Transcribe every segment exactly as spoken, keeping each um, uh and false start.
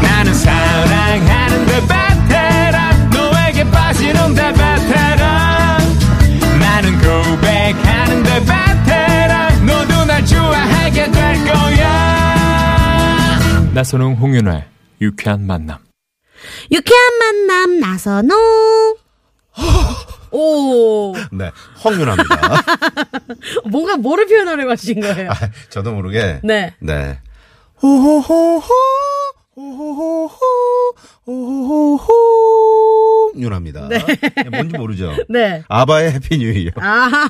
나는 사랑하는데 베테랑 너에게 빠지는데 베테랑 나는 고백하는데 베테랑 너도 날 좋아하게 될 거야. 나선웅 홍윤화 유쾌한 만남. 유쾌한 만남 나선호. 오. 네, 홍윤화입니다. 뭔가 뭐를 표현하려고 하신 거예요? 아, 저도 모르게. 네. 네. 호호호호. 호호호호. 호호호. 윤화입니다. 네. 뭔지 모르죠? 네. 아바의 해피 뉴 이어. 아.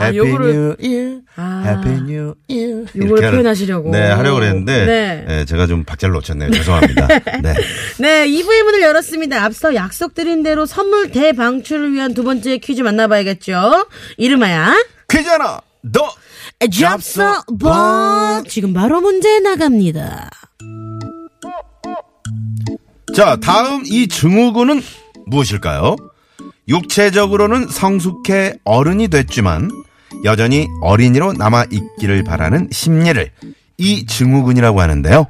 해피 뉴 이어. 해피 뉴 이어. 이걸 표현하시려고. 네, 하려고 그랬는데 네. 네, 제가 좀 박자를 놓쳤네요. 죄송합니다. 네. 네, 이 부의 문을 열었습니다. 앞서 약속드린 대로 선물 대방출을 위한 두 번째 퀴즈 만나봐야겠죠. 이름하야 퀴즈하나 더 잡서 번. 지금 바로 문제 나갑니다. 자, 다음 이 증후군은 무엇일까요? 육체적으로는 성숙해 어른이 됐지만 여전히 어린이로 남아있기를 바라는 심리를 이 증후군이라고 하는데요.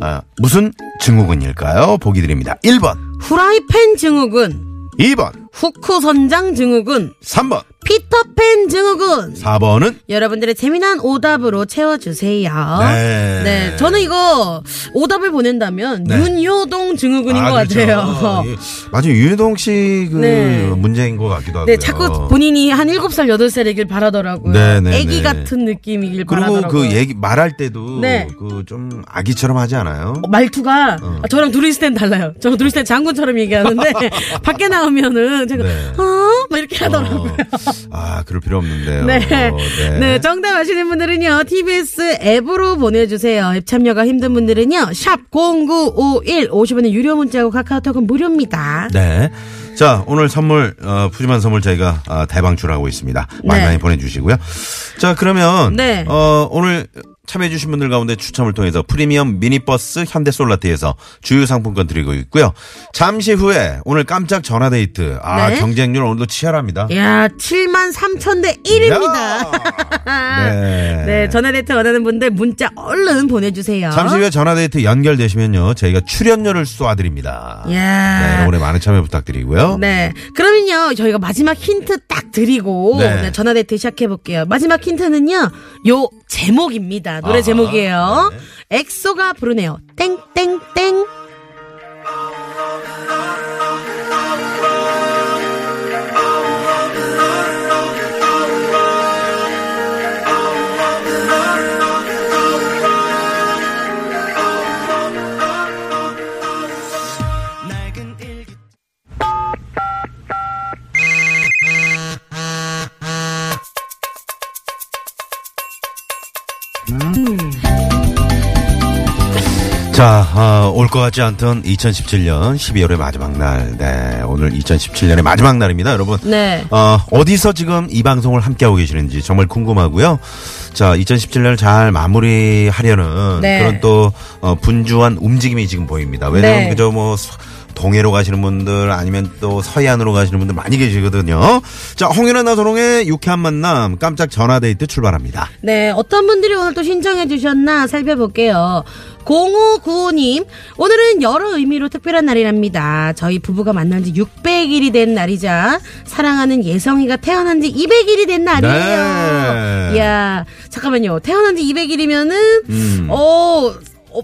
아, 무슨 증후군일까요? 보기 드립니다. 일 번 후라이팬 증후군, 이 번 후크선장 증후군, 삼 번 피터팬 증후군, 사 번은 여러분들의 재미난 오답으로 채워주세요. 네, 네, 저는 이거 오답을 보낸다면 네. 윤여동 증후군인 아, 것 그렇죠. 같아요. 예. 맞아요, 윤효동 씨 그 네. 문제인 것 같기도 하고요. 네, 자꾸 본인이 한 일곱 살, 여덟 살이길 바라더라고요. 네, 네, 애기 네. 같은 느낌이길 그리고 바라더라고요. 그리고 그 얘기 말할 때도 네. 그 좀 아기처럼 하지 않아요? 어, 말투가 어. 저랑 둘이 있을 땐 달라요. 저랑 둘이 있을 땐 장군처럼 얘기하는데 밖에 나오면은 제가 네. 어? 막 이렇게 하더라고요. 어. 아, 그럴 필요 없는데요. 네. 네. 네, 정답 아시는 분들은요, 티비에스 앱으로 보내주세요. 앱 참여가 힘든 분들은요, 샵 공구오일, 오십 원의 유료 문자고 카카오톡은 무료입니다. 네. 자, 오늘 선물, 어, 푸짐한 선물 저희가 어, 대방출하고 있습니다. 많이 네. 많이 보내주시고요. 자, 그러면, 네. 어, 오늘 참여해주신 분들 가운데 추첨을 통해서 프리미엄 미니버스 현대솔라티에서 주유상품권 드리고 있고요. 잠시 후에 오늘 깜짝 전화데이트. 아, 네. 경쟁률 오늘도 치열합니다. 야, 칠만 삼천 대 일입니다. 네. 네, 전화데이트 원하는 분들 문자 얼른 보내주세요. 잠시 후에 전화데이트 연결되시면요. 저희가 출연료를 쏴드립니다. 야. 네, 올해 많은 참여 부탁드리고요. 네. 그러면요. 저희가 마지막 힌트 딱 드리고 네. 네, 전화데이트 시작해볼게요. 마지막 힌트는요. 요 제목입니다. 노래 아하, 제목이에요. 네네. 엑소가 부르네요. 땡땡땡. 자, 어, 올 것 같지 않던 이천십칠 년 십이월의 마지막 날. 네, 오늘 이천십칠 년의 마지막 날입니다, 여러분. 네. 어, 어디서 지금 이 방송을 함께하고 계시는지 정말 궁금하고요. 자, 이천십칠 년을 잘 마무리하려는 네. 그런 또 어, 분주한 움직임이 지금 보입니다. 왜냐면 네. 그저 뭐 동해로 가시는 분들 아니면 또 서해안으로 가시는 분들 많이 계시거든요. 자, 홍윤화 나선홍의 유쾌한 만남 깜짝 전화데이트 출발합니다. 네, 어떤 분들이 오늘 또 신청해 주셨나 살펴볼게요. 공오구오 님, 오늘은 여러 의미로 특별한 날이랍니다. 저희 부부가 만난 지 육백 일이 된 날이자 사랑하는 예성이가 태어난 지 이백 일이 된 날이에요. 네. 이야, 잠깐만요. 태어난 지 이백 일이면은 음. 어.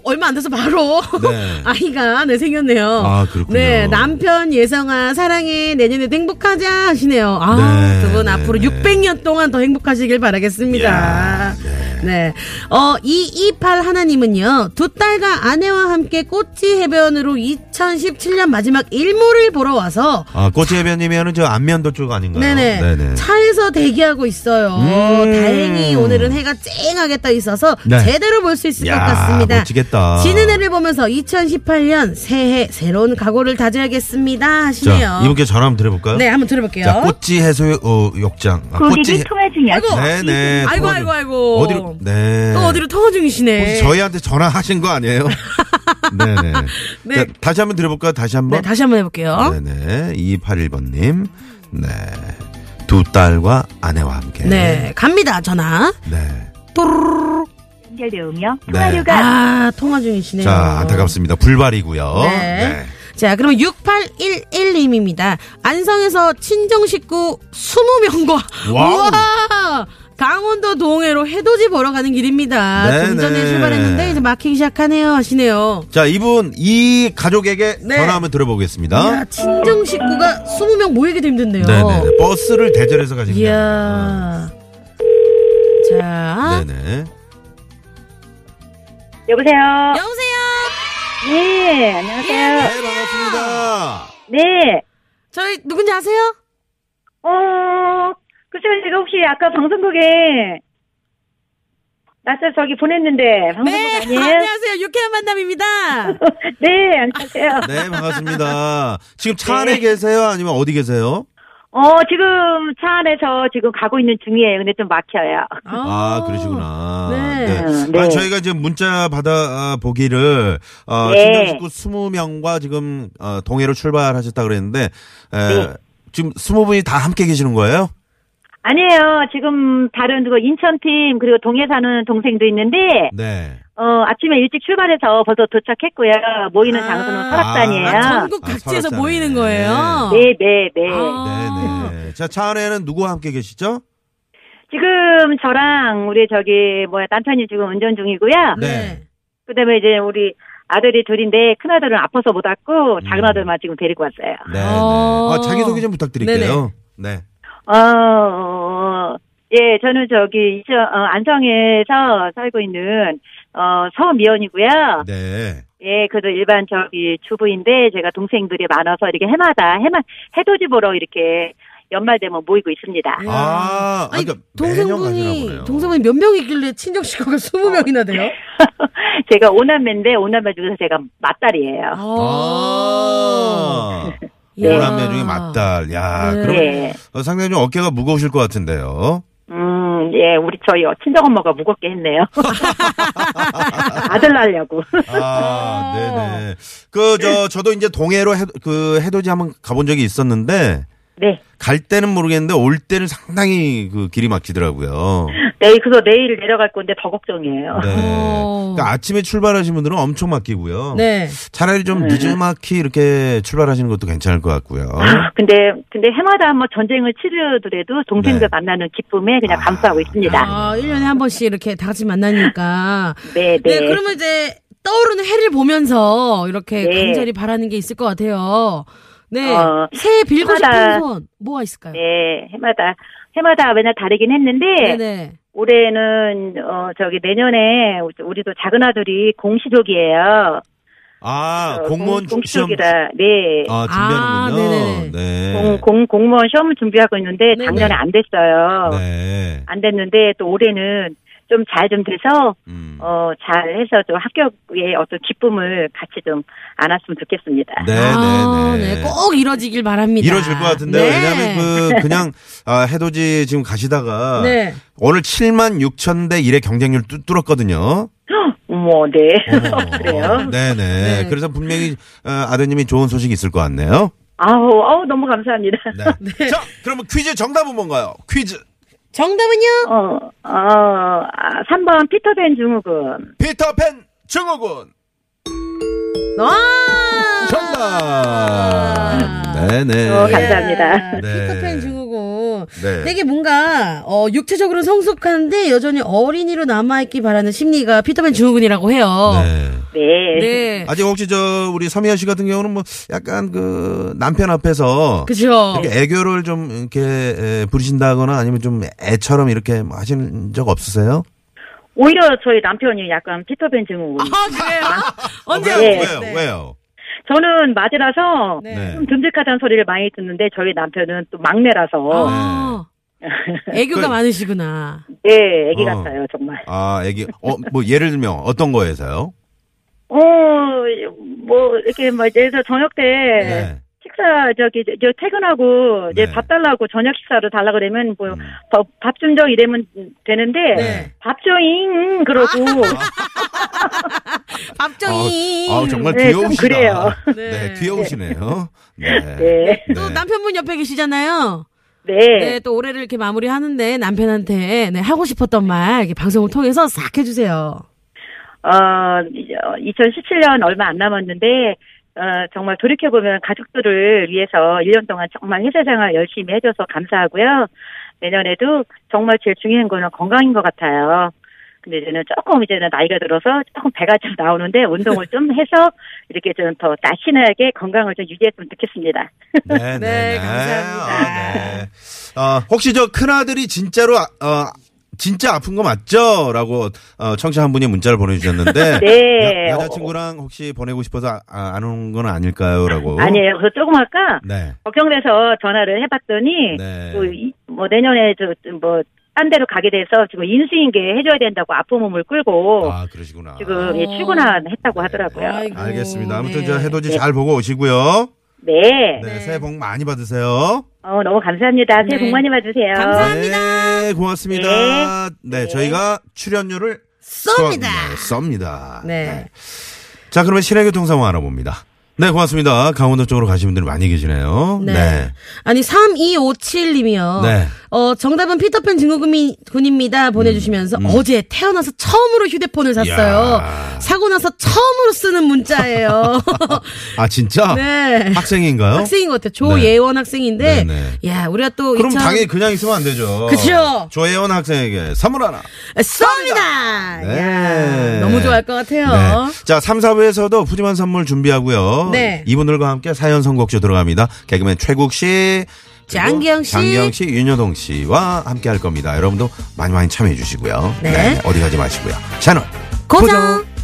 얼마 안 돼서 바로 네. 아이가 네, 생겼네요. 아, 그렇군요. 네, 남편 예성아 사랑해 내년에도 행복하자 하시네요. 아, 두 분 네, 네, 앞으로 네. 육백 년 동안 더 행복하시길 바라겠습니다. 네. 네. 어, 이이팔 하나님은요. 두 딸과 아내와 함께 꼬치 해변으로 이천십칠 년 마지막 일몰을 보러 와서 아, 꽃예배님이면 저 안면도 쪽 아닌가요? 네네. 네네. 차에서 대기하고 있어요. 음~ 다행히 오늘은 해가 쨍하게 떠 있어서 네. 제대로 볼 수 있을 야, 것 같습니다. 멋지겠다. 지는 해를 보면서 이천십팔 년 새해 새로운 각오를 다져야겠습니다 하시네요. 자, 이분께 전화 한번 드려볼까요? 네, 한번 드려볼게요. 자, 꽃지 해소 어, 욕장. 아, 고객이 꽃지... 통화 중이야. 아이고, 네네. 아이고, 아이고, 아이고. 어디로? 네. 또 어디로 통화 중이시네. 혹시 저희한테 전화하신 거 아니에요? 네네. 네. 자, 다시 한번 드려볼까요? 다시 한번. 네, 다시 한번 해볼게요. 네네. 이백팔십일 번님. 네. 두 딸과 아내와 함께. 네. 갑니다, 전화. 네. 또르르르. 연결되오며. 통화료가. 네. 아, 통화 중이시네요. 자, 안타깝습니다. 불발이고요. 네. 네. 자, 그러면 육팔일일 님입니다. 안성에서 친정 식구 스무 명과. 와우. 우와! 강원도 동해로 해돋이 보러 가는 길입니다. 네네. 좀 전에 출발했는데 이제 막히기 시작하네요 하시네요. 자, 이분 이 가족에게 네. 전화 한번 들어보겠습니다. 이야, 친정 식구가 스무 명 모이기도 힘든데요. 네네. 버스를 대절해서 가시는 거예요. 아. 자. 네네. 여보세요. 여보세요. 네, 안녕하세요. 예, 네, 반갑습니다. 네. 저희 누군지 아세요? 어... 그렇지만 제가 혹시 아까 방송국에 나서 저기 보냈는데 방송국 네, 아니에요? 안녕하세요. 유쾌한 만남입니다. 네, 안녕하세요. 네, 반갑습니다. 지금 차 안에 네. 계세요? 아니면 어디 계세요? 어, 지금 차 안에서 지금 가고 있는 중이에요. 근데 좀 막혀요. 아, 그러시구나. 네. 네. 네. 아, 저희가 지금 문자 받아보기를, 어, 네. 친정 식구 스무 명과 지금, 어, 동해로 출발하셨다 그랬는데, 에, 네. 지금 스무 분이 다 함께 계시는 거예요? 아니에요. 지금 다른 그 인천팀 그리고 동해 사는 동생도 있는데 네. 어 아침에 일찍 출발해서 벌써 도착했고요. 모이는 아~ 장소는 설악산이에요. 아, 전국 각지에서 아, 모이는 거예요. 네네네. 네, 네. 아~ 네네. 자, 차 안에는 누구와 함께 계시죠? 지금 저랑 우리 저기 뭐야 남편이 지금 운전 중이고요. 네. 그다음에 이제 우리 아들이 둘인데 큰아들은 아파서 못 왔고 작은아들만 지금 데리고 왔어요. 네. 아, 자기소개 좀 부탁드릴게요. 네네. 네. 어, 어, 예, 저는 저기, 이천, 어, 안성에서 살고 있는, 어, 서미연이고요. 네. 예, 그래도 일반 저기 주부인데, 제가 동생들이 많아서 이렇게 해마다, 해마, 해돋이 보러 이렇게 연말 되면 모이고 있습니다. 아, 아니, 그러니까 동생분이, 동생분이 몇 명이 있길래 친정 식구가 스무 명이나 돼요? 제가 오남매인데, 오남매 중에서 제가 맏딸이에요. 아. 오남매 중에 맞달. 야, 네. 그럼 예. 어, 상당히 좀 어깨가 무거우실 것 같은데요. 음, 예, 우리 저희 친정 엄마가 무겁게 했네요. 아들 낳으려고. 아, 네네. 그 저 저도 이제 동해로 해, 그 해돋이 한번 가본 적이 있었는데. 네. 갈 때는 모르겠는데 올 때는 상당히 그 길이 막히더라고요. 네, 그래서 내일 내려갈 건데 더 걱정이에요. 네. 그러니까 아침에 출발하신 분들은 엄청 막히고요. 네. 차라리 좀 늦지막히 이렇게 출발하시는 것도 괜찮을 것 같고요. 아, 근데 근데 해마다 뭐 전쟁을 치르더라도 동생들 네. 만나는 기쁨에 그냥 아, 감수하고 있습니다. 아, 일 년에 한 번씩 이렇게 다 같이 만나니까. 네, 네. 네, 그러면 이제 떠오르는 해를 보면서 이렇게 네. 간절히 바라는 게 있을 것 같아요. 네, 어, 새해 빌고 해마다, 싶은 소원 뭐가 있을까요? 네, 해마다 해마다 맨날 다르긴 했는데 네네. 올해는 어 저기 내년에 우리도 작은 아들이 공시족이에요. 아, 어, 공무원 공, 시험 공시족이라 네, 아, 준비하는군요. 아, 네, 공, 공 공무원 시험을 준비하고 있는데 네네. 작년에 안 됐어요. 네, 안 됐는데 또 올해는 좀 잘 좀 돼서 음. 어 잘해서 좀 합격의 어떤 기쁨을 같이 좀 안았으면 좋겠습니다. 네네네. 아, 네. 꼭 이뤄지길 바랍니다. 이뤄질 것 같은데요. 네. 왜냐하면 그 그냥 아, 해돋이 지금 가시다가 네. 오늘 칠만 육천 대 일의 경쟁률 뚜, 뚫었거든요. 어머, 네. 어머. 그래요? 네네. 네. 그래서 분명히 아드님이 좋은 소식이 있을 것 같네요. 아우, 아우 너무 감사합니다. 네. 네. 자, 그러면 퀴즈 정답은 뭔가요? 퀴즈. 정답은요? 어, 어, 삼 번 피터팬 증후군. 피터팬 증후군. 아~ 정답. 네네. 어, 감사합니다. 네. 피터팬 증후군. 네. 되게 뭔가 어, 육체적으로는 성숙한데 여전히 어린이로 남아있기 바라는 심리가 피터팬 증후군이라고 해요. 네. 네. 네. 아직 혹시 저 우리 서미아 씨 같은 경우는 뭐 약간 그 남편 앞에서 그렇죠. 애교를 좀 이렇게 부리신다거나 아니면 좀 애처럼 이렇게 하신 적 없으세요? 오히려 저희 남편이 약간 피터팬 증후군. 아, 그래요? 언제? 어, 왜요? 네. 왜요? 저는 맞이라서 네. 좀 듬직하다는 소리를 많이 듣는데 저희 남편은 또 막내라서. 아, 네. 애교가 그, 많으시구나. 네, 애기 어. 같아요, 정말. 아, 애기. 어, 뭐 예를 들면 어떤 거에서요? 어, 뭐 이렇게 막 예를 들어 저녁 때. 네. 식사 저기 저 퇴근하고 네. 이제 밥 달라고 저녁 식사로 달라 그러면 뭐 밥 좀 줘 음. 이러면 되는데 네. 밥 줘잉 그러고 밥 줘잉 아, 아, 정말 귀여우시다. 네, 그래요. 네. 네 귀여우시네요. 네. 네. 네. 네. 또 남편분 옆에 계시잖아요. 네. 네. 또 올해를 이렇게 마무리하는데 남편한테 네, 하고 싶었던 말 이렇게 방송을 통해서 싹 해주세요. 어 이천십칠 년 얼마 안 남았는데. 어, 정말 돌이켜보면 가족들을 위해서 일 년 동안 정말 회사 생활 열심히 해줘서 감사하고요. 내년에도 정말 제일 중요한 거는 건강인 것 같아요. 근데 이제는 조금 이제는 나이가 들어서 조금 배가 좀 나오는데 운동을 좀 해서 이렇게 좀 더 날씬하게 건강을 좀 유지했으면 좋겠습니다. 네, 네, 감사합니다. 어, 네. 어, 혹시 저 큰아들이 진짜로, 어, 진짜 아픈 거 맞죠? 라고 어, 청취자 한 분이 문자를 보내주셨는데 네. 여, 여자친구랑 혹시 보내고 싶어서 아, 안 오는 건 아닐까요? 라고. 아니에요. 그래서 조금 아까 네. 걱정돼서 전화를 해봤더니 네. 뭐, 이, 뭐 내년에 저, 뭐 딴 데로 가게 돼서 지금 인수인계 해줘야 된다고 아픈 몸을 끌고 아 그러시구나. 지금 예, 출근했다고 네. 하더라고요. 아이고, 알겠습니다. 아무튼 네. 저 해돋이 네. 잘 보고 오시고요. 네. 네. 새해 복 많이 받으세요. 어, 너무 감사합니다. 새해 복 많이 받으세요. 감사합니다. 네, 고맙습니다. 네, 네, 네. 저희가 출연료를 쏩니다. 쏩니다. 네. 네. 네. 자, 그러면 실외교통 상황 알아봅니다. 네, 고맙습니다. 강원도 쪽으로 가시는 분들 많이 계시네요. 네. 네. 아니, 삼이오칠님이요. 네. 어, 정답은 피터팬 증후군입니다. 보내주시면서 음, 음. 어제 태어나서 처음으로 휴대폰을 샀어요. 이야. 사고 나서 처음으로 쓰는 문자예요. 아, 진짜? 네. 학생인가요? 학생인 것 같아요. 조예원 네. 학생인데. 네네. 야, 우리가 또. 그럼 이천... 당연히 그냥 있으면 안 되죠. 그죠? 조예원 학생에게 선물 하나. 쏩니다! 네. 야, 너무 좋아할 것 같아요. 네. 자, 삼, 사부에서도 푸짐한 선물 준비하고요. 네. 이분들과 함께 사연 선곡쇼 들어갑니다. 개그맨 최국 씨, 장기영 씨, 장기영 씨, 윤여동 씨와 함께 할 겁니다. 여러분도 많이 많이 참여해 주시고요. 네. 네 어디 가지 마시고요. 채널 고정. 고정.